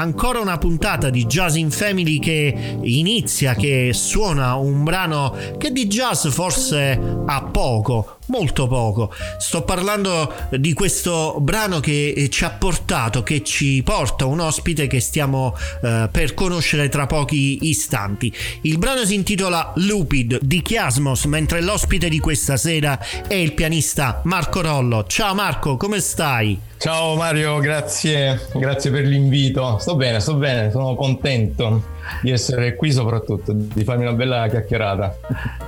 ancora una puntata di Jazz in Family che inizia, che suona un brano che di jazz forse ha poco, molto poco. Sto parlando di questo brano che ci ha portato, che ci porta un ospite che stiamo per conoscere tra pochi istanti. Il brano si intitola Lupid di Chiasmos, mentre l'ospite di questa sera è il pianista Marco Rollo. Ciao Marco, come stai? Ciao Mario, grazie per l'invito. Sto bene, sono contento di essere qui, soprattutto di farmi una bella chiacchierata.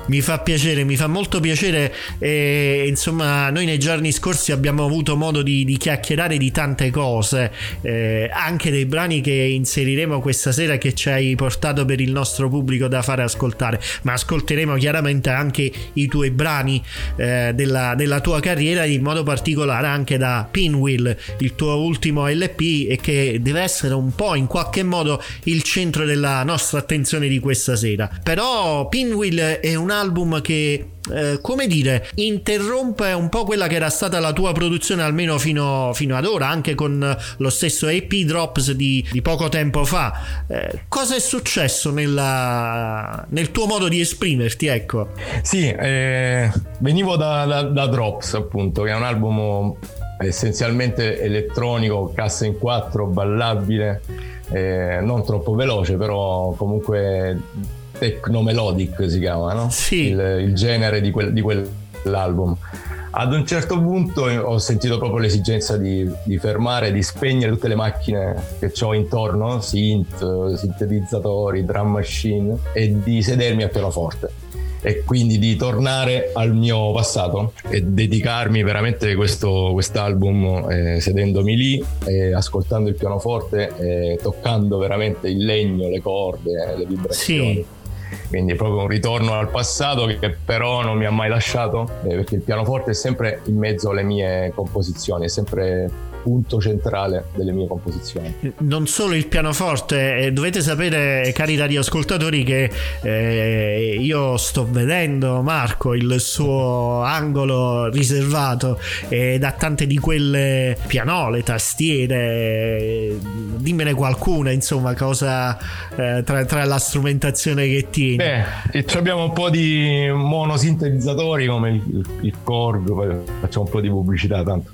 Mi fa molto piacere insomma, noi nei giorni scorsi abbiamo avuto modo di chiacchierare di tante cose, anche dei brani che inseriremo questa sera, che ci hai portato per il nostro pubblico da fare ascoltare, ma ascolteremo chiaramente anche i tuoi brani della tua carriera, in modo particolare anche da Pinwheel, il tuo ultimo LP, e che deve essere un po' in qualche modo il centro della nostra attenzione di questa sera. Però Pinwheel è un album che interrompe un po' quella che era stata la tua produzione, almeno fino ad ora, anche con lo stesso EP Drops di poco tempo fa. Cosa è successo nel tuo modo di esprimerti? Ecco. Sì, venivo da Drops, appunto, che è un album essenzialmente elettronico, cassa in quattro, ballabile, non troppo veloce, però comunque techno-melodic si chiama, no? Sì. Il genere di quell'album. Ad un certo punto ho sentito proprio l'esigenza di fermare, di spegnere tutte le macchine che ho intorno, synth, sintetizzatori, drum machine, e di sedermi al pianoforte, e quindi di tornare al mio passato e dedicarmi veramente quest'album, sedendomi lì, ascoltando il pianoforte, toccando veramente il legno, le corde, le vibrazioni. Sì. Quindi è proprio un ritorno al passato che però non mi ha mai lasciato, perché il pianoforte è sempre in mezzo alle mie composizioni, è sempre punto centrale delle mie composizioni. Non solo il pianoforte, dovete sapere, cari radioascoltatori, che io sto vedendo Marco, il suo angolo riservato, da tante di quelle pianole, tastiere, dimmene qualcuna, insomma, cosa tra la strumentazione che tieni. Beh, abbiamo un po' di monosintetizzatori come il Korg, facciamo un po' di pubblicità, tanto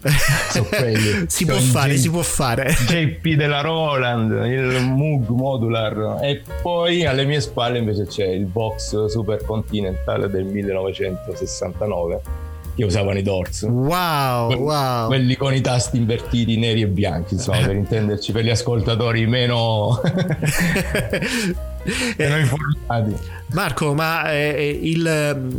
sono quelli. Si può fare. JP della Roland, il Moog Modular, e poi alle mie spalle invece c'è il Vox Super Continental del 1969 che usavano i Doors. Wow. Quelli con i tasti invertiti, neri e bianchi, insomma, per intenderci, per gli ascoltatori meno informati. Marco, ma il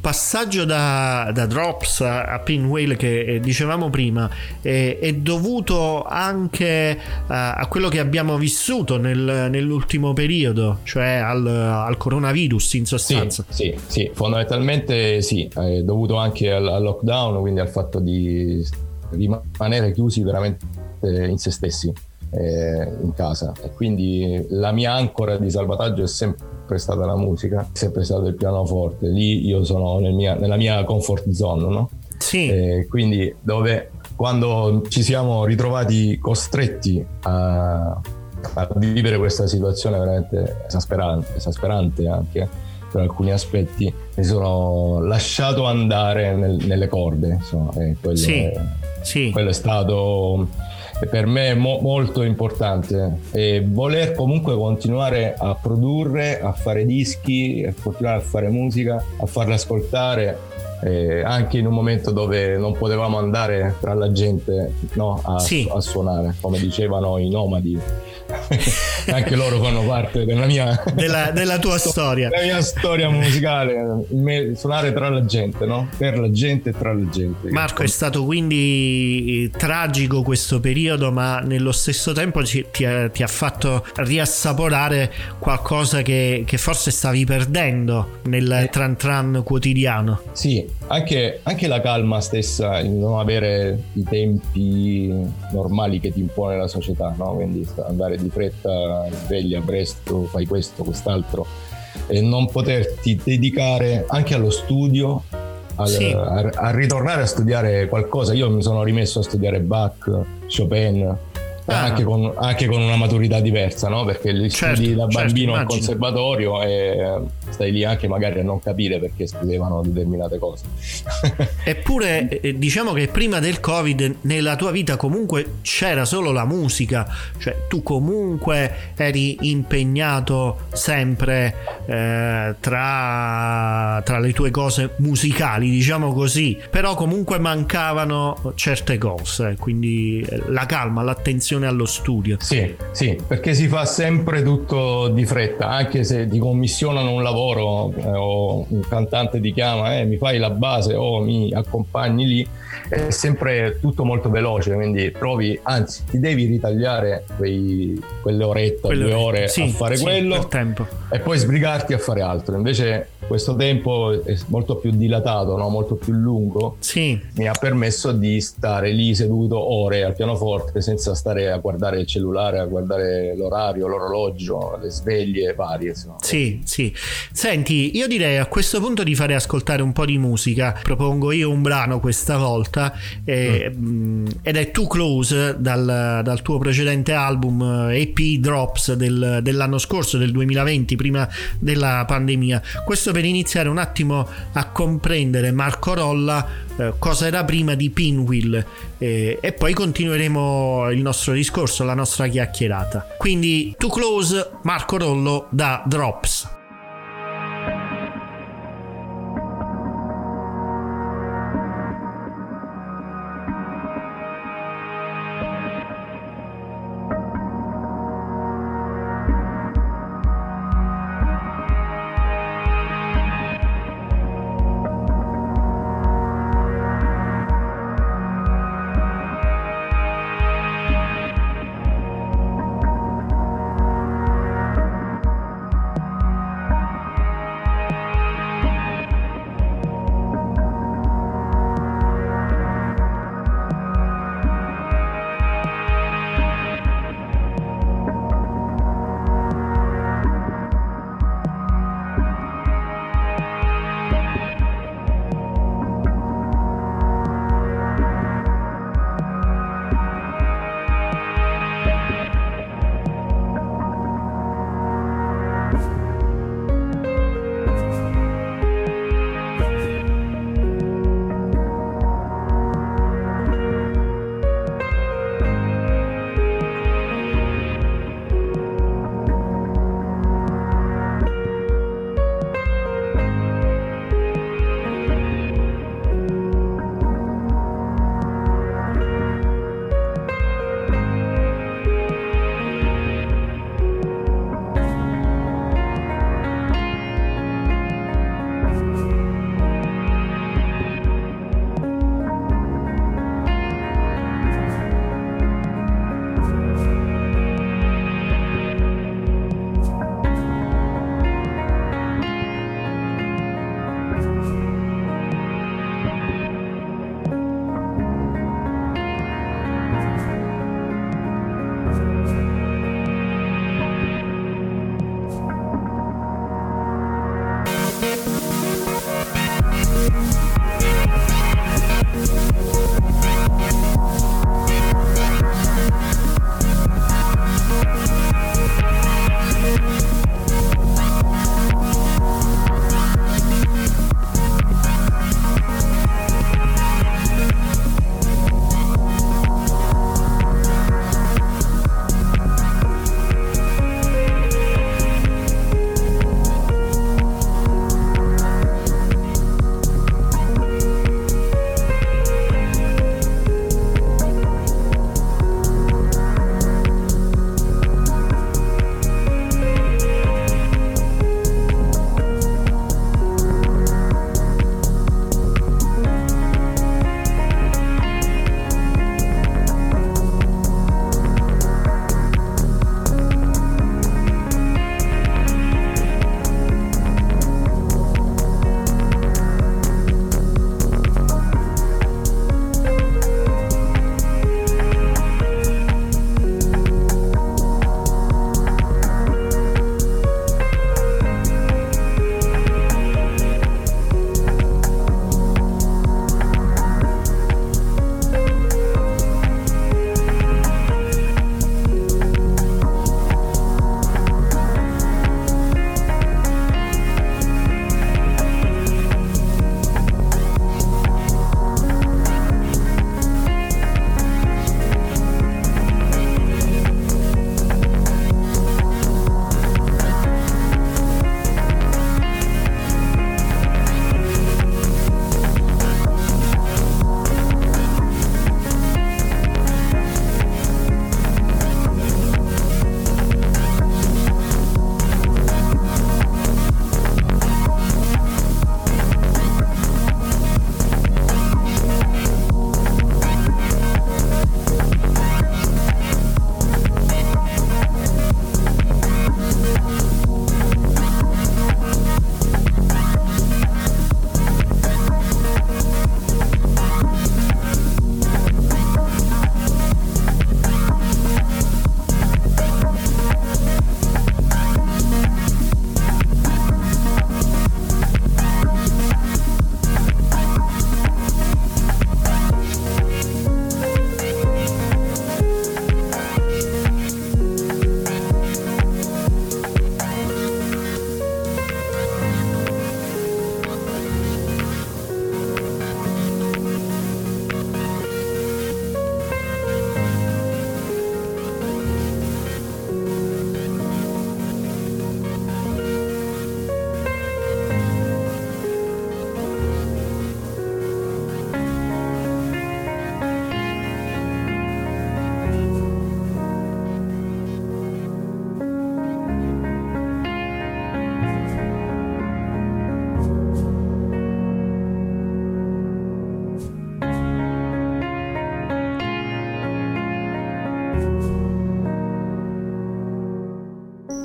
passaggio da Drops a Pinwheel, che dicevamo prima, è dovuto anche a quello che abbiamo vissuto nell'ultimo periodo, cioè al coronavirus, in sostanza. Sì, fondamentalmente sì, è dovuto anche al lockdown, quindi al fatto di rimanere chiusi veramente in se stessi, in casa, e quindi la mia ancora di salvataggio è sempre stata la musica, è sempre stato il pianoforte. Lì io sono nella mia comfort zone, no? Sì. Quindi dove, quando ci siamo ritrovati costretti a vivere questa situazione veramente esasperante anche per alcuni aspetti, mi sono lasciato andare nelle corde, insomma, quello, sì. Sì. Quello è stato per me è molto importante, e voler comunque continuare a produrre, a fare dischi, a continuare a fare musica, a farla ascoltare, anche in un momento dove non potevamo andare tra la gente, no, a suonare, come dicevano i nomadi. Anche loro fanno parte della tua storia, della mia storia musicale, suonare tra la gente, no? Per la gente e tra la gente. Marco, è stato quindi tragico questo periodo, ma nello stesso tempo ti ha fatto riassaporare qualcosa che forse stavi perdendo nel tran tran quotidiano. Sì, anche la calma stessa, il non avere i tempi normali che ti impone la società, no? Quindi andare di fretta, sveglia presto, fai questo, quest'altro, e non poterti dedicare anche allo studio, sì. a ritornare a studiare qualcosa. Io mi sono rimesso a studiare Bach, Chopin, anche con una maturità diversa, no? Perché li studi da bambino al conservatorio e stai lì anche magari a non capire perché studiavano determinate cose. Eppure diciamo che prima del Covid nella tua vita comunque c'era solo la musica, cioè tu comunque eri impegnato sempre tra le tue cose musicali, diciamo così, però comunque mancavano certe cose, quindi la calma, l'attenzione allo studio. Sì, sì, perché si fa sempre tutto di fretta, anche se ti commissionano un lavoro o un cantante ti chiama, mi fai la base o mi accompagni lì, è sempre tutto molto veloce, quindi trovi, anzi ti devi ritagliare quelle ore a fare quello tempo, e poi sbrigarti a fare altro. Invece questo tempo è molto più dilatato, no? Molto più lungo, mi ha permesso di stare lì seduto ore al pianoforte senza stare a guardare il cellulare, a guardare l'orario, l'orologio, le sveglie varie. Senti, io direi a questo punto di fare ascoltare un po' di musica. Propongo io un brano questa volta ed è Too Close dal tuo precedente album EP Drops dell'anno scorso, del 2020, prima della pandemia. Questo per iniziare un attimo a comprendere Marco Rollo, cosa era prima di Pinwheel, e poi continueremo il nostro discorso, la nostra chiacchierata. Quindi Too Close, Marco Rollo da Drops.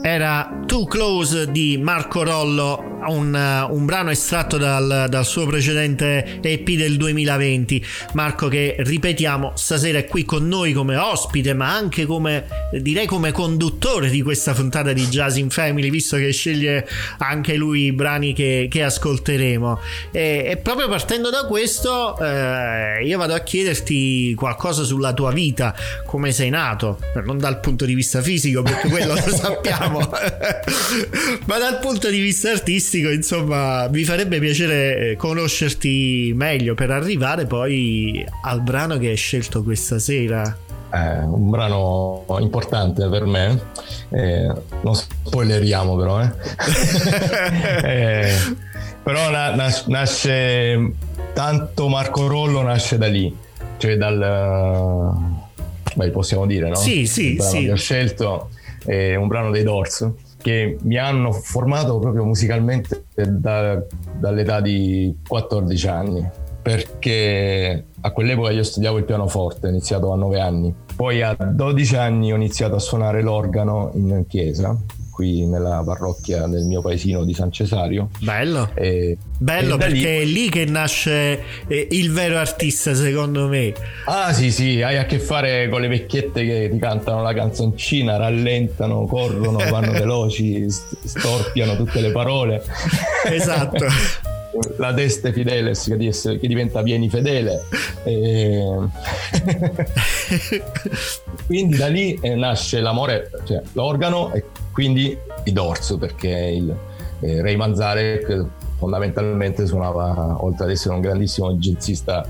era Too Close di Marco Rollo, un brano estratto dal suo precedente EP del 2020. Marco, che ripetiamo stasera è qui con noi come ospite, ma anche come conduttore di questa puntata di Jazz in Family, visto che sceglie anche lui i brani che ascolteremo, e proprio partendo da questo io vado a chiederti qualcosa sulla tua vita, come sei nato, non dal punto di vista fisico perché quello lo sappiamo ma dal punto di vista artistico. Insomma, mi farebbe piacere conoscerti meglio per arrivare poi al brano che hai scelto questa sera. Un brano importante per me, non spoileriamo però però nasce tanto Marco Rollo, nasce da lì, cioè dal possiamo dire, no? Sì, il brano che ho scelto è un brano dei Doors che mi hanno formato proprio musicalmente dall'età di 14 anni, perché a quell'epoca io studiavo il pianoforte, ho iniziato a 9 anni, poi a 12 anni ho iniziato a suonare l'organo in chiesa, qui nella parrocchia del mio paesino di San Cesario. Bello, perché è lì che nasce il vero artista, secondo me. Sì, hai a che fare con le vecchiette che ti cantano la canzoncina, rallentano, corrono, vanno veloci, storpiano tutte le parole. Esatto. La testa fidele che diventa pieni fedele quindi da lì nasce l'amore, cioè l'organo, e quindi il Dorso, perché il Ray Manzarek fondamentalmente suonava, oltre ad essere un grandissimo jazzista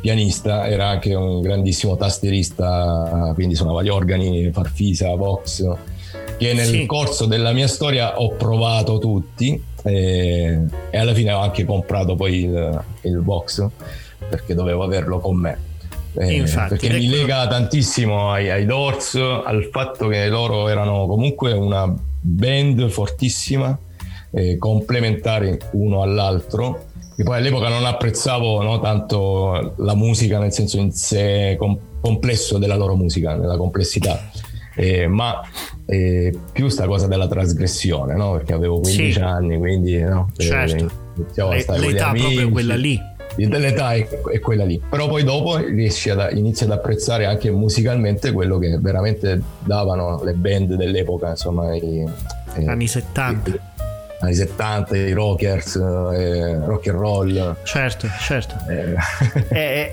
pianista, era anche un grandissimo tastierista, quindi suonava gli organi, Farfisa, Vox, che nel corso della mia storia ho provato tutti, e alla fine ho anche comprato poi il Vox perché dovevo averlo con me, infatti, perché mi lega tantissimo ai Doors, al fatto che loro erano comunque una band fortissima, complementari uno all'altro. E poi all'epoca non apprezzavo tanto la musica nel senso in sé complesso della loro musica, nella complessità, ma più sta cosa della trasgressione, no? Perché avevo 15 anni, quindi no? Certo. L'età è proprio quella lì. L'età è quella lì. Però poi dopo inizi ad apprezzare anche musicalmente quello che veramente davano le band dell'epoca, insomma, anni 70. Anni 70, i rockers, rock and roll. Certo.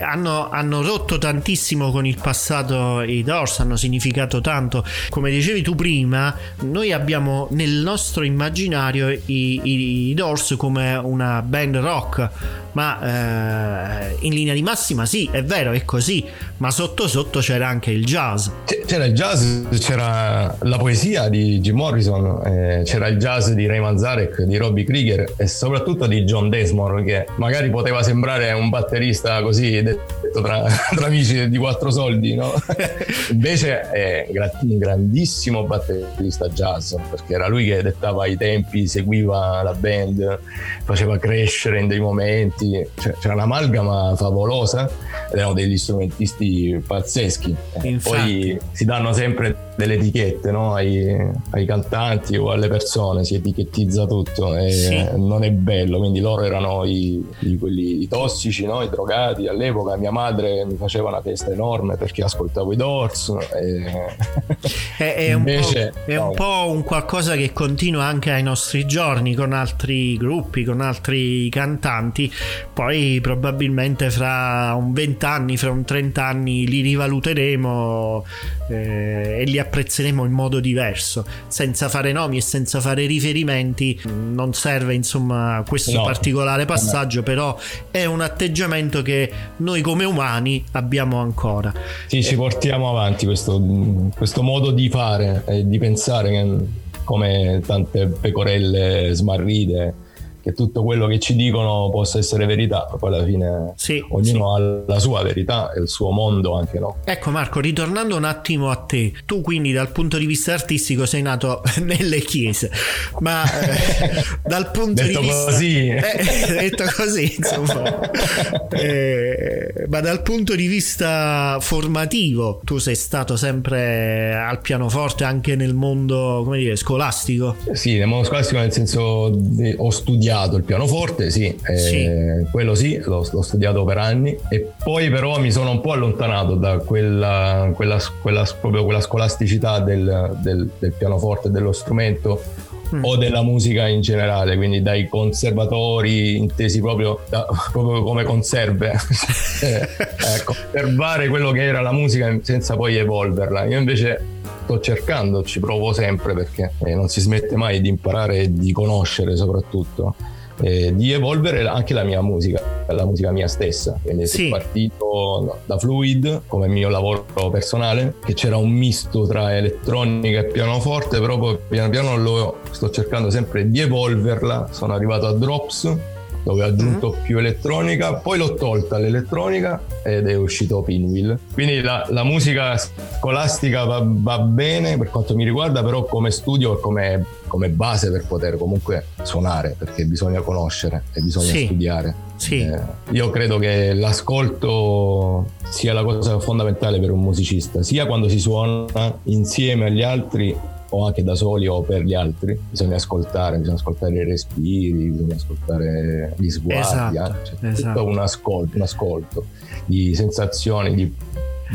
Hanno rotto tantissimo con il passato i Doors, hanno significato tanto. Come dicevi tu prima, noi abbiamo nel nostro immaginario i Doors come una band rock, ma in linea di massima sì, è vero, è così, ma sotto c'era anche il jazz. C'era il jazz, c'era la poesia di Jim Morrison, c'era il jazz di Ray Manzarek, di Robbie Krieger e soprattutto di John Desmore, che magari poteva sembrare un batterista così detto tra amici di quattro soldi, no? Invece è un grandissimo batterista jazz, perché era lui che dettava i tempi, seguiva la band, faceva crescere in dei momenti, c'era un'amalgama favolosa, erano degli strumentisti pazzeschi. Infatti. Poi si danno sempre delle etichette, no? ai cantanti o alle persone, si etichettizza tutto e non è bello, quindi loro erano quelli tossici, no? I drogati. All'epoca mia madre mi faceva una testa enorme perché ascoltavo i Doors è un po' un qualcosa che continua anche ai nostri giorni, con altri gruppi, con altri cantanti. Poi probabilmente fra un 20 anni, fra un 30 anni li rivaluteremo e li apprezzeremo in modo diverso, senza fare nomi e senza fare riferimenti. Non serve, insomma, questo particolare passaggio, però è un atteggiamento che noi come umani abbiamo ancora. Ci portiamo avanti questo modo di fare e di pensare, come tante pecorelle smarrite che tutto quello che ci dicono possa essere verità, poi alla fine ognuno ha la sua verità e il suo mondo, anche no. Ecco Marco, ritornando un attimo a te, tu quindi dal punto di vista artistico sei nato nelle chiese, ma dal punto detto di vista così. Detto così insomma ma dal punto di vista formativo tu sei stato sempre al pianoforte anche nel mondo, come dire, scolastico? Sì, nel mondo scolastico, nel senso ho studiato il pianoforte, quello l'ho studiato per anni, e poi però mi sono un po' allontanato da quella scolasticità del pianoforte, dello strumento o della musica in generale, quindi dai conservatori intesi proprio come conserve conservare quello che era la musica senza poi evolverla. Io invece sto cercando, ci provo sempre, perché non si smette mai di imparare e di conoscere, soprattutto di evolvere anche la mia musica, la musica mia stessa. Quindi sono partito da Fluid come mio lavoro personale, che c'era un misto tra elettronica e pianoforte, però poi piano piano sto cercando sempre di evolverla. Sono arrivato a Drops, dove ho aggiunto più elettronica, poi l'ho tolta l'elettronica ed è uscito Pinwheel. Quindi la musica scolastica va bene per quanto mi riguarda, però come studio, come base per poter comunque suonare, perché bisogna conoscere e bisogna studiare. Io credo che l'ascolto sia la cosa fondamentale per un musicista, sia quando si suona insieme agli altri o anche da soli o per gli altri. Bisogna ascoltare i respiri, bisogna ascoltare gli sguardi, tutto un ascolto di sensazioni, di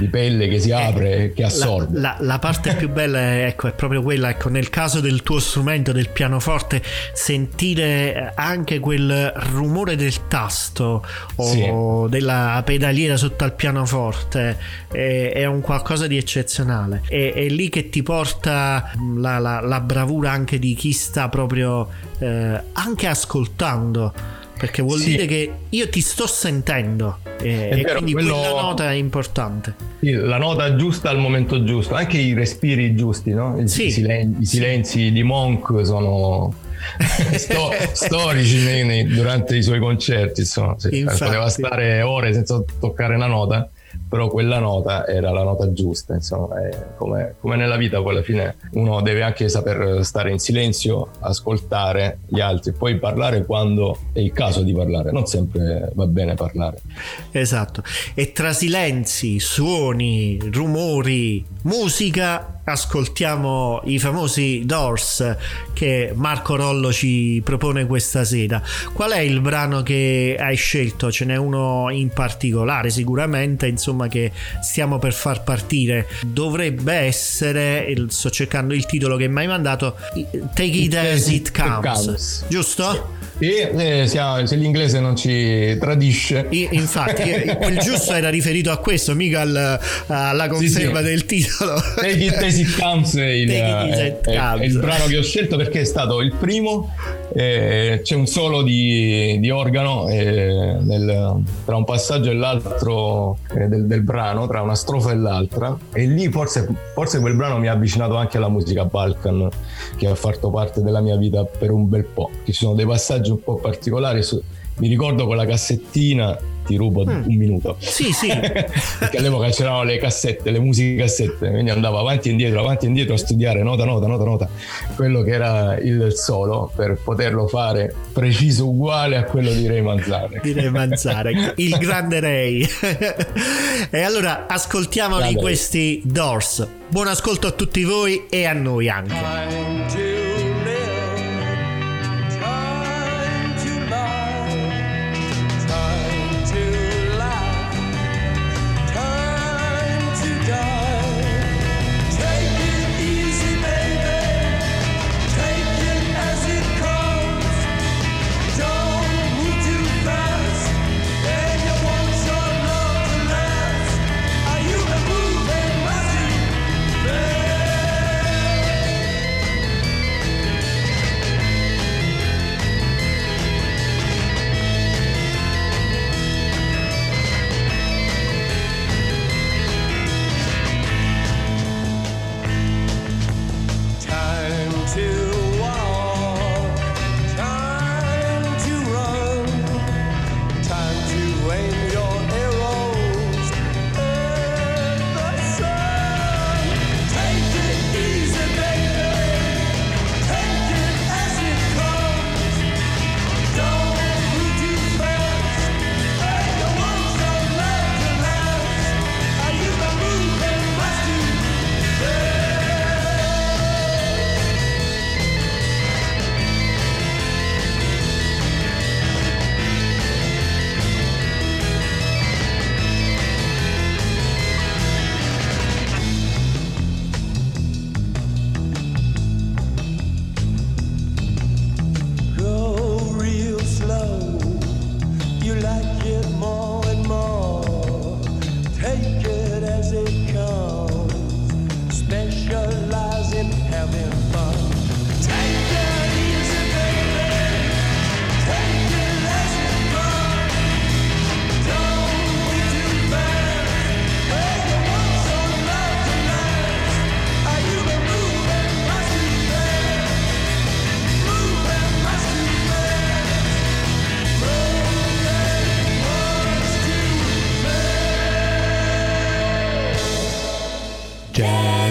pelle che si apre, che assorbe. La parte più bella è proprio quella, nel caso del tuo strumento, del pianoforte, sentire anche quel rumore del tasto o della pedaliera sotto al pianoforte è un qualcosa di eccezionale, è lì che ti porta la bravura anche di chi sta proprio anche ascoltando, perché vuol dire che io ti sto sentendo e quindi quella nota è importante. Sì, la nota giusta al momento giusto, anche i respiri giusti, no? I silenzi di Monk sono storici durante i suoi concerti, insomma. Poteva stare ore senza toccare una nota, però quella nota era la nota giusta, insomma. È come nella vita, poi alla fine uno deve anche saper stare in silenzio, ascoltare gli altri, poi parlare quando è il caso di parlare, non sempre va bene parlare. Esatto. E tra silenzi, suoni, rumori, musica, ascoltiamo i famosi Doors che Marco Rollo ci propone questa sera. Qual è il brano che hai scelto? Ce n'è uno in particolare sicuramente, insomma, che stiamo per far partire. Dovrebbe essere, sto cercando il titolo che mi hai mandato, Take It As It Comes, giusto? Se l'inglese non ci tradisce. Infatti il giusto era riferito a questo, mica alla conserva del titolo. Take It As It Comes è il brano che ho scelto perché è stato il primo. C'è un solo di organo tra un passaggio e l'altro del brano, tra una strofa e l'altra, e lì forse quel brano mi ha avvicinato anche alla musica Balkan, che ha fatto parte della mia vita per un bel po', che ci sono dei passaggi un po' particolari. Mi ricordo con la cassettina, ti rubo un minuto. Perché all'epoca c'erano le cassette, le musicassette, quindi andavo avanti e indietro a studiare nota quello che era il solo, per poterlo fare preciso, uguale a quello di Ray Manzarek. Il grande Ray. E allora ascoltiamoli questi Doors. Buon ascolto a tutti voi e a noi anche.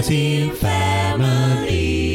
Jazz in Family.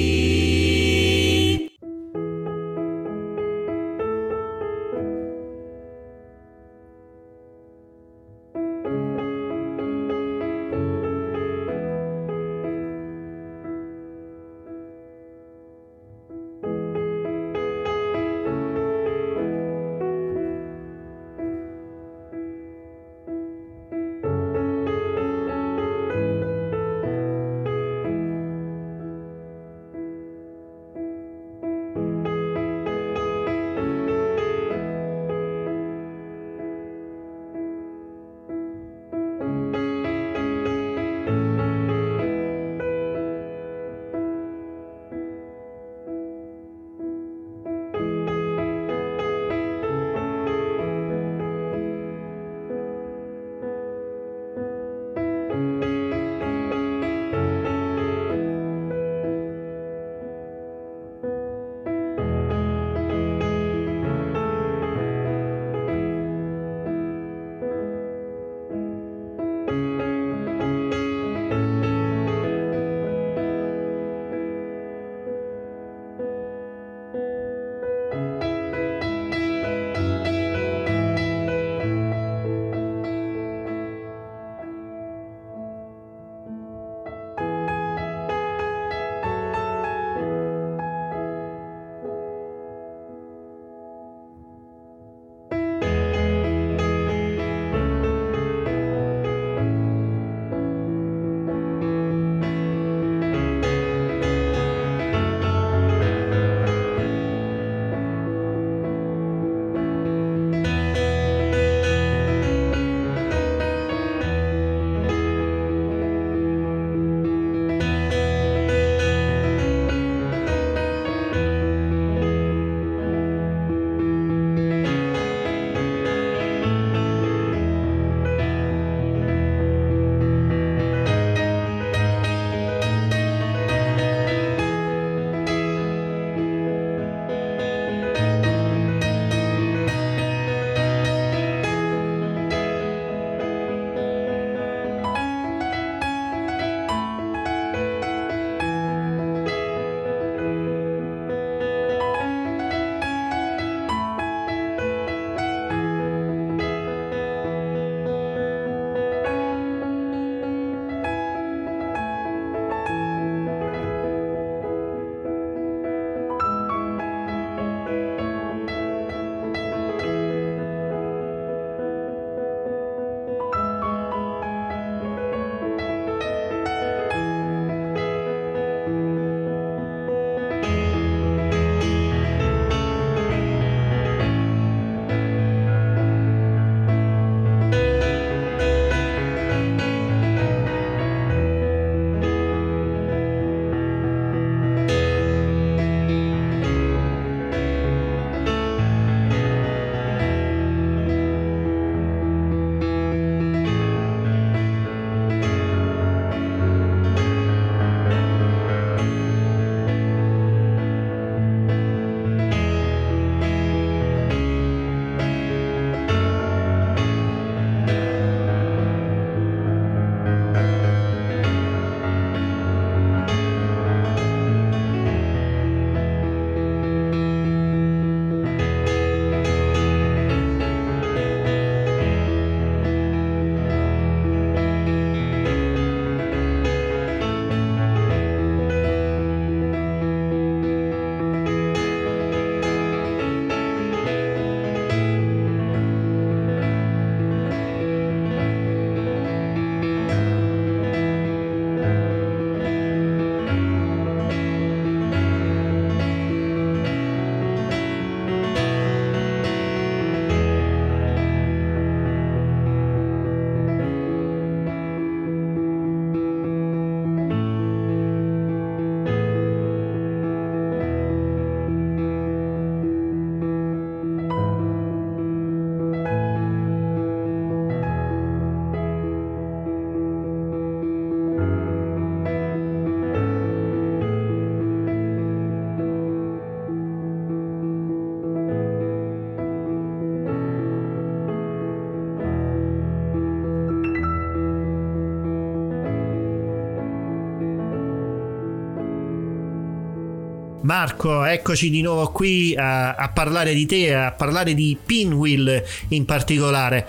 Marco, eccoci di nuovo qui a parlare di te, a parlare di Pinwheel in particolare.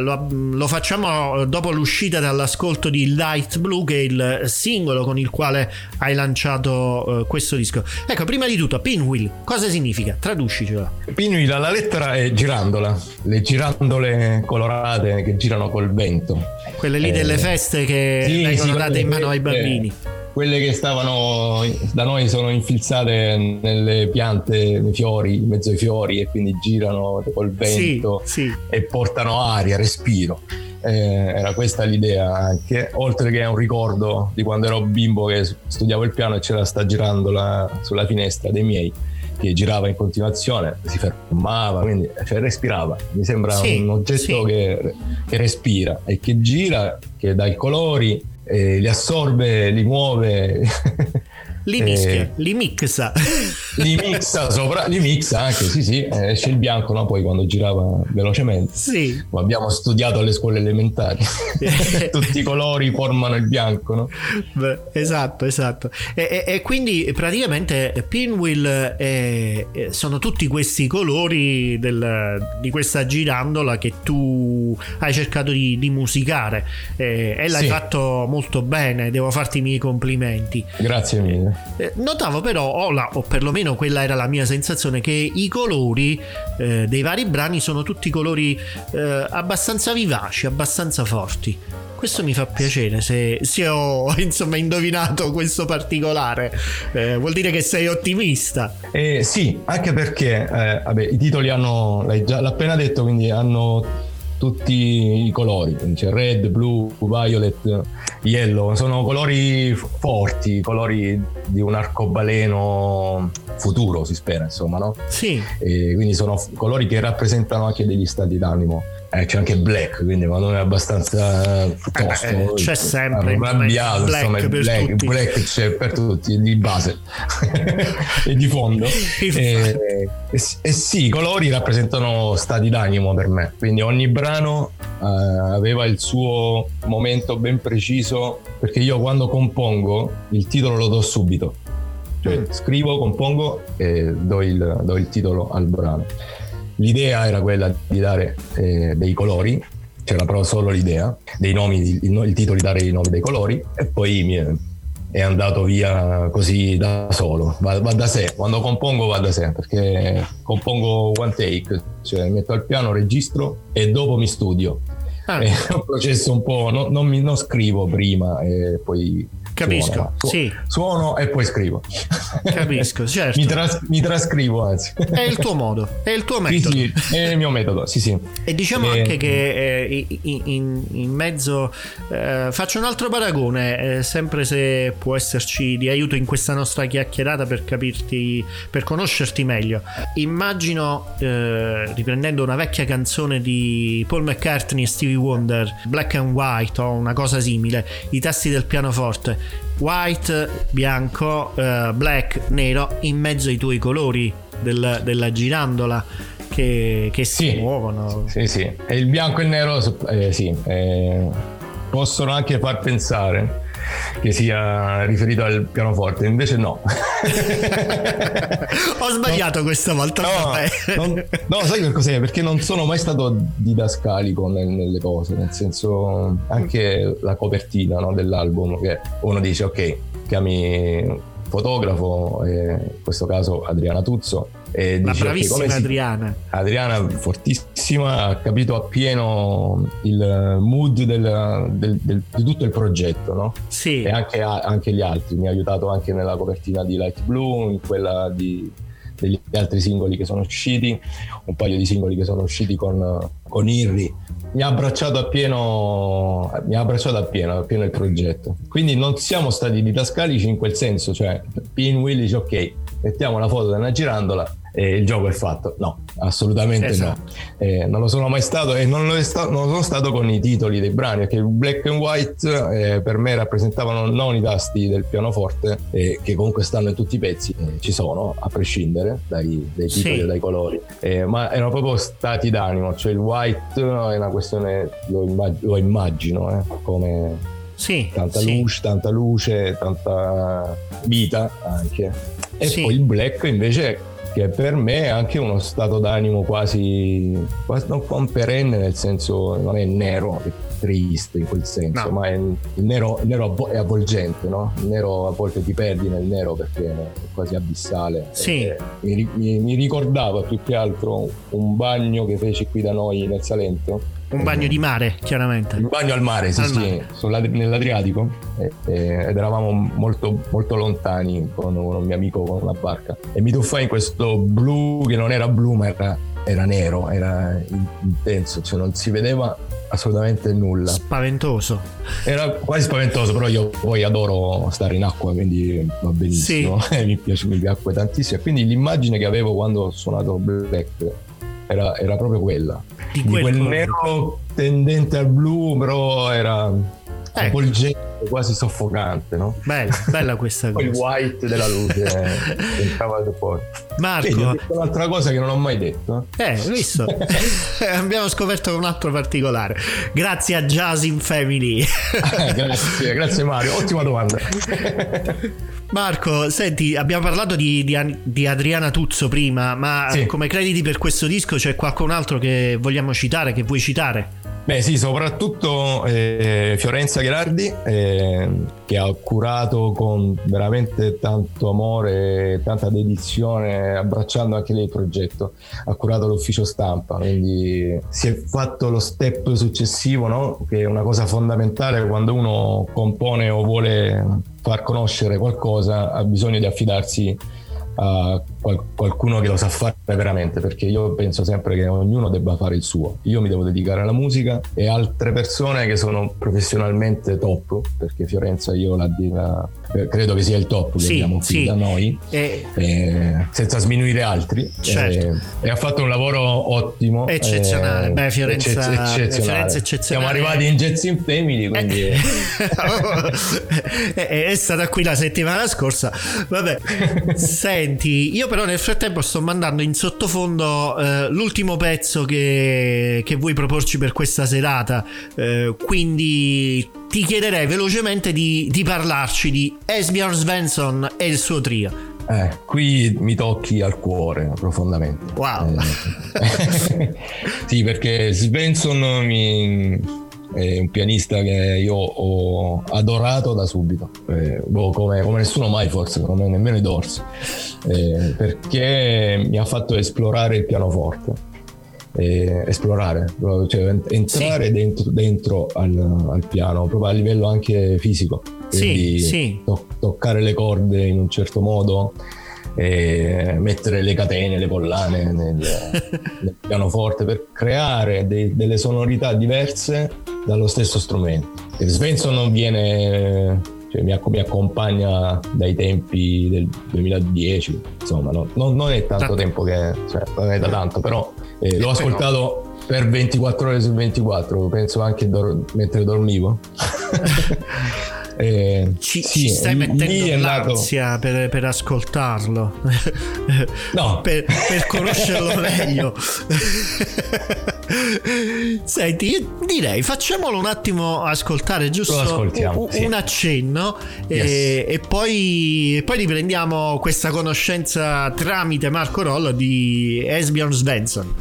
Lo facciamo dopo l'uscita dall'ascolto di Light Blue, che è il singolo con il quale hai lanciato questo disco. Ecco, prima di tutto, Pinwheel, cosa significa? Traducicela. Pinwheel alla lettera è girandola, le girandole colorate che girano col vento. Quelle lì delle feste che vengono date in mano ai bambini. Quelle che stavano da noi sono infilzate nelle piante, nei fiori, in mezzo ai fiori, e quindi girano col vento, sì. E portano aria, respiro. Era questa l'idea, anche oltre che è un ricordo di quando ero bimbo che studiavo il piano e c'era sta girandola sulla finestra dei miei che girava in continuazione, si fermava, quindi cioè respirava. Mi sembra un oggetto che respira e che gira, che dà i colori. Li assorbe, li muove, li mischia, li mixa sopra, li mixa anche, esce il bianco, no? Poi quando girava velocemente, lo abbiamo studiato alle scuole elementari. Tutti i colori formano il bianco, no? Beh, esatto. E quindi praticamente Pinwheel sono tutti questi colori di questa girandola che tu hai cercato di musicare, e l'hai fatto molto bene, devo farti i miei complimenti. Grazie mille. Notavo però, o perlomeno quella era la mia sensazione, che i colori dei vari brani sono tutti colori abbastanza vivaci, abbastanza forti. Questo mi fa piacere, se ho indovinato questo particolare, vuol dire che sei ottimista. Sì, anche perché i titoli hanno, l'ho appena detto, quindi hanno tutti i colori, cioè red, blu, violet, yellow, sono colori forti, colori di un arcobaleno futuro, si spera, insomma, no? Sì. E quindi sono colori che rappresentano anche degli stati d'animo. C'è anche black, quindi ma non è abbastanza tosto, c'è sempre arrabbiato, black, insomma, black c'è per tutti di base e di fondo. I colori rappresentano stati d'animo per me, quindi ogni brano aveva il suo momento ben preciso, perché io quando compongo il titolo lo do subito, cioè scrivo, compongo e do il titolo al brano. L'idea era quella di dare dei colori, c'era però solo l'idea dei nomi, il titolo, di dare i nomi dei colori, e poi è andato via così da solo, va da sé, quando compongo va da sé, perché compongo one take, cioè metto al piano, registro e dopo mi studio. È un processo un po', non scrivo prima e poi capisco, suono e poi scrivo. Capisco, certo. Mi trascrivo, anzi. È il tuo modo, è il tuo metodo. Sì, è il mio metodo, sì. E diciamo anche che in mezzo, faccio un altro paragone, sempre se può esserci di aiuto in questa nostra chiacchierata per capirti, per conoscerti meglio. Immagino, riprendendo una vecchia canzone di Paul McCartney e Stevie Wonder, Black and White o una cosa simile, i tasti del pianoforte. White, bianco, black, nero, in mezzo ai tuoi colori della girandola che si muovono. Sì. E il bianco e il nero possono anche far pensare che sia riferito al pianoforte, invece no. Ho sbagliato questa volta. No, sai per cos'è? Perché non sono mai stato didascalico nelle cose, nel senso, anche la copertina, no, dell'album, che uno dice ok, chiami fotografo, in questo caso Adriana Tuzzo, e la bravissima Adriana, fortissima, ha capito appieno il mood di tutto il progetto, no? Sì. E anche gli altri, mi ha aiutato anche nella copertina di Light Blue, in quella degli altri singoli che sono usciti, un paio di singoli che sono usciti con Irri. Mi ha abbracciato appieno il progetto, quindi non siamo stati didascalici in quel senso, cioè Pinwheel dice ok, mettiamo la foto da una girandola e il gioco è fatto, no, assolutamente esatto. No, non lo sono mai stato e non lo sono stato con i titoli dei brani, perché il black and white per me rappresentavano non i tasti del pianoforte, che comunque stanno in tutti i pezzi, ci sono a prescindere dai titoli e dai colori, ma erano proprio stati d'animo, cioè il white è una questione, lo immagino come sì, tanta sì. luce, tanta luce, tanta vita anche. E sì. poi il black invece, che per me è anche uno stato d'animo quasi non perenne, nel senso non è nero, è triste in quel senso, no. ma è, il nero è avvolgente, no? Il nero a volte ti perdi nel nero perché è quasi abissale. Sì. Mi ricordava più che altro un bagno che feci qui da noi nel Salento. Un bagno di mare, chiaramente. Un bagno al mare, sì, al mare. Sì, nell'Adriatico. Ed eravamo molto, molto lontani con un mio amico con una barca. E mi tuffai in questo blu che non era blu, ma era nero, era intenso, cioè non si vedeva assolutamente nulla. Spaventoso. Era quasi spaventoso, però io poi adoro stare in acqua, quindi va benissimo. Sì. mi piace tantissimo. Quindi l'immagine che avevo quando ho suonato Black era proprio quella di quel nero tendente al blu, però era avvolgente, quasi soffocante, no? Bella questa cosa. Il white della luce entrava fuori. Marco, ho detto un'altra cosa che non ho mai detto. Visto? Abbiamo scoperto un altro particolare. Grazie a Jazz in Family. Grazie Mario, ottima domanda. Marco, senti, abbiamo parlato di Adriana Tuzzo prima, ma sì. come crediti per questo disco c'è qualcun altro che vogliamo citare, che vuoi citare? Beh sì, soprattutto Fiorenza Gherardi, che ha curato con veramente tanto amore, tanta dedizione, abbracciando anche lei il progetto, ha curato l'ufficio stampa, quindi si è fatto lo step successivo, no? Che è una cosa fondamentale quando uno compone o vuole far conoscere qualcosa, ha bisogno di affidarsi a qualcuno che lo sa fare veramente, perché io penso sempre che ognuno debba fare il suo. Io mi devo dedicare alla musica e altre persone che sono professionalmente top, perché Fiorenza io credo che sia il top che abbiamo qui da noi, senza sminuire altri, certo. E ha fatto un lavoro ottimo, eccezionale. Beh, Fiorenza eccezionale. Siamo arrivati in Jazz in Family, quindi è stata qui la settimana scorsa, vabbè. Senti, io però nel frattempo sto mandando in sottofondo l'ultimo pezzo che vuoi proporci per questa serata, quindi ti chiederei velocemente di parlarci di Esbjorn Svensson e il suo trio. Qui mi tocchi al cuore profondamente. Wow. Sì, perché Svensson è un pianista che io ho adorato da subito, come nessuno mai, forse, come nemmeno i Doors, perché mi ha fatto esplorare il pianoforte, cioè entrare dentro al piano, proprio a livello anche fisico, quindi toccare le corde in un certo modo, e mettere le catene, le collane nel pianoforte per creare delle sonorità diverse dallo stesso strumento. E Svensson non viene, cioè, mi accompagna dai tempi del 2010, insomma, no? non è tanto tempo che, cioè, non è da tanto, però l'ho ascoltato per 24 ore su 24, penso anche mentre dormivo. Ci stai mettendo l'ansia per ascoltarlo, no. per conoscerlo meglio. Senti, io direi facciamolo un attimo ascoltare, giusto un accenno, yes. e poi riprendiamo questa conoscenza tramite Marco Rollo di Esbjorn Svensson.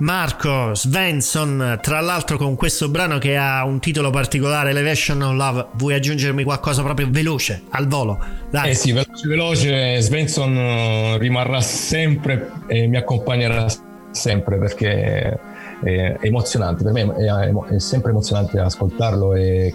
Marco Svensson, tra l'altro, con questo brano che ha un titolo particolare, Elevation on Love. Vuoi aggiungermi qualcosa proprio veloce, al volo? Dai. Eh sì, veloce, Svensson rimarrà sempre e mi accompagnerà sempre perché è emozionante, per me è sempre emozionante ascoltarlo e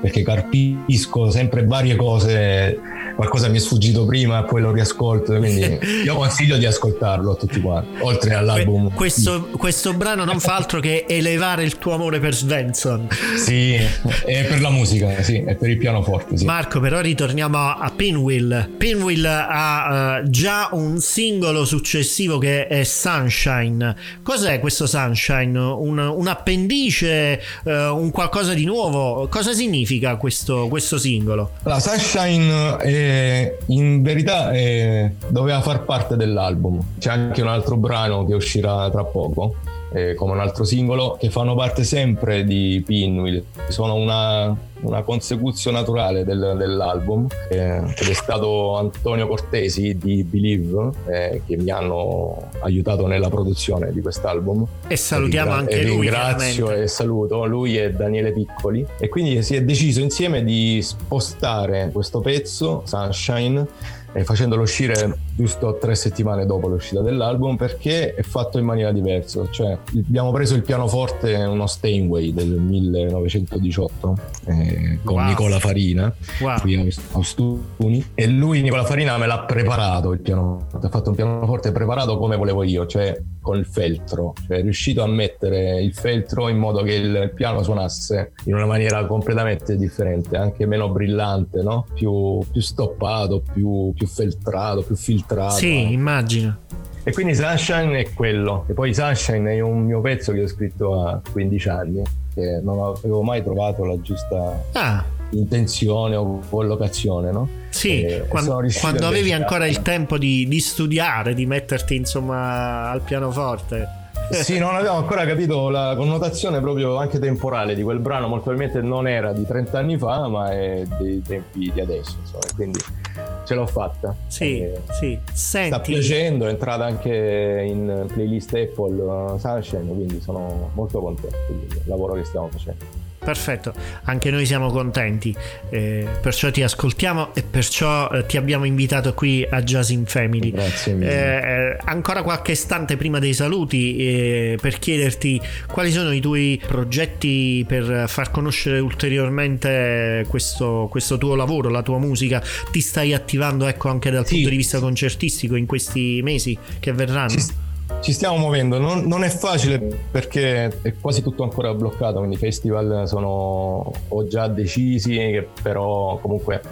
perché carpisco sempre varie cose, qualcosa mi è sfuggito prima, poi lo riascolto, quindi io consiglio di ascoltarlo a tutti quanti, oltre all'album. Questo brano non fa altro che elevare il tuo amore per Svensson. Sì, è per la musica, sì, è per il pianoforte, sì. Marco, però ritorniamo a Pinwheel. Pinwheel ha già un singolo successivo che è Sunshine. Cos'è questo Sunshine? Un appendice, un qualcosa di nuovo? Cosa significa questo singolo? La Sunshine in verità doveva far parte dell'album. C'è anche un altro brano che uscirà tra poco come un altro singolo, che fanno parte sempre di Pinwheel, sono una consecuzione naturale dell'album ed è stato Antonio Cortesi di Believe che mi hanno aiutato nella produzione di quest'album e salutiamo anche lui, ringrazio e saluto lui e Daniele Piccoli, e quindi si è deciso insieme di spostare questo pezzo Sunshine facendolo uscire giusto 3 settimane dopo l'uscita dell'album, perché è fatto in maniera diversa, cioè abbiamo preso il pianoforte, uno Steinway del 1918 con wow. Nicola Farina, wow. Qui a Ostuni, e lui, Nicola Farina, me l'ha preparato il pianoforte, ha fatto un pianoforte preparato come volevo io, cioè con il feltro, cioè è riuscito a mettere il feltro in modo che il piano suonasse in una maniera completamente differente, anche meno brillante, no? Più stoppato, più feltrato, più filtrato. Sì, immagino. E quindi Sunshine è quello. E poi Sunshine è un mio pezzo che ho scritto a 15 anni, che non avevo mai trovato la giusta intenzione o collocazione, no? Sì, quando avevi ancora il tempo di studiare, di metterti insomma al pianoforte. Sì, non avevo ancora capito la connotazione proprio anche temporale di quel brano, molto probabilmente non era di 30 anni fa, ma è dei tempi di adesso, insomma, quindi ce l'ho fatta. Sì, sì. Senti, sta piacendo, è entrata anche in playlist Apple Sunshine, quindi sono molto contento del lavoro che stiamo facendo. Perfetto, anche noi siamo contenti, perciò ti ascoltiamo e perciò ti abbiamo invitato qui a Jazz in Family. Grazie mille. Ancora qualche istante prima dei saluti per chiederti quali sono i tuoi progetti per far conoscere ulteriormente questo tuo lavoro, la tua musica. Ti stai attivando, ecco, anche dal punto di vista concertistico in questi mesi che verranno? Ci stiamo muovendo, non è facile perché è quasi tutto ancora bloccato, quindi i festival ho già decisi, che però comunque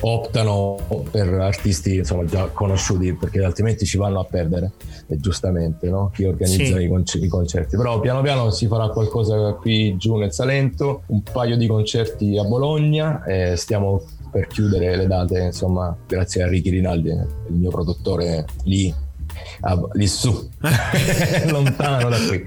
optano per artisti insomma già conosciuti, perché altrimenti ci vanno a perdere, e giustamente, no? Chi organizza i concerti. Però piano piano si farà qualcosa qui giù nel Salento, un paio di concerti a Bologna, e stiamo per chiudere le date insomma grazie a Ricky Rinaldi, il mio produttore lì su lontano da qui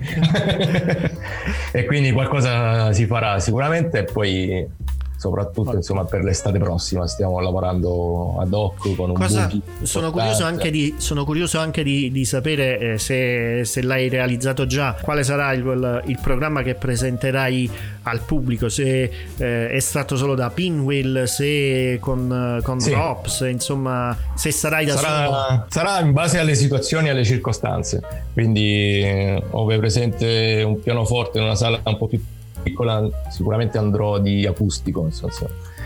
e quindi qualcosa si farà sicuramente, e poi soprattutto insomma per l'estate prossima stiamo lavorando ad hoc con un sono curioso anche di sapere se l'hai realizzato già, quale sarà il programma che presenterai al pubblico, se è stato solo da Pinwheel, se con Drops, insomma se sarai solo. Sarà in base alle situazioni e alle circostanze, quindi ove presente un pianoforte in una sala un po' più piccola, sicuramente andrò di acustico, insomma.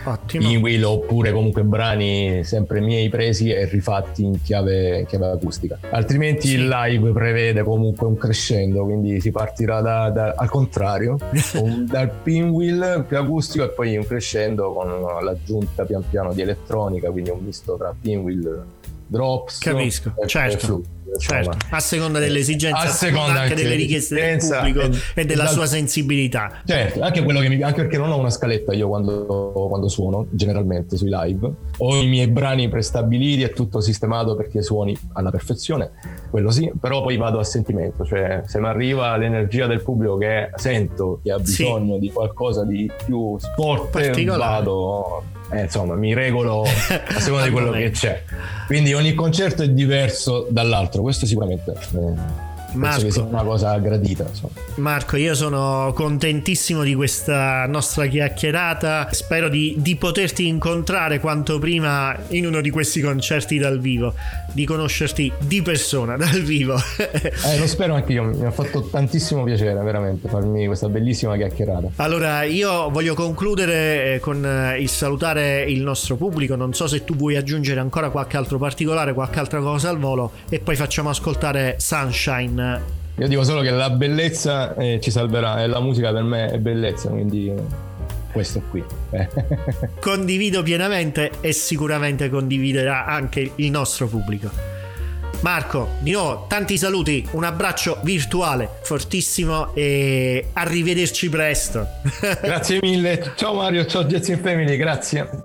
Ottimo. Pinwheel, oppure comunque brani sempre miei presi e rifatti in chiave acustica. Altrimenti il live prevede comunque un crescendo, quindi si partirà al contrario dal Pinwheel più acustico e poi un crescendo con l'aggiunta pian piano di elettronica, quindi un misto tra Pinwheel, Drops, capisco, certo. Fluid. Certo, a seconda delle esigenze, a seconda anche delle richieste del pubblico e della sua sensibilità. Certo, anche perché non ho una scaletta io quando suono, generalmente sui live ho i miei brani prestabiliti, è tutto sistemato perché suoni alla perfezione, quello sì, però poi vado a sentimento, cioè se mi arriva l'energia del pubblico che sento che ha bisogno di qualcosa di più forte, vado insomma mi regolo a seconda di quello che c'è, quindi ogni concerto è diverso dall'altro, questo sicuramente Marco, penso che sia una cosa gradita, insomma. Marco, io sono contentissimo di questa nostra chiacchierata, spero di poterti incontrare quanto prima in uno di questi concerti dal vivo, di conoscerti di persona dal vivo. Lo spero anche io, mi ha fatto tantissimo piacere veramente farmi questa bellissima chiacchierata. Allora io voglio concludere con il salutare il nostro pubblico, non so se tu vuoi aggiungere ancora qualche altro particolare, qualche altra cosa al volo, e poi facciamo ascoltare Sunshine. Io dico solo che la bellezza ci salverà, e la musica per me è bellezza, quindi... questo qui. Condivido pienamente, e sicuramente condividerà anche il nostro pubblico. Marco, di nuovo tanti saluti, un abbraccio virtuale fortissimo e arrivederci presto. Grazie mille, ciao Mario, ciao Jazz in Family, grazie.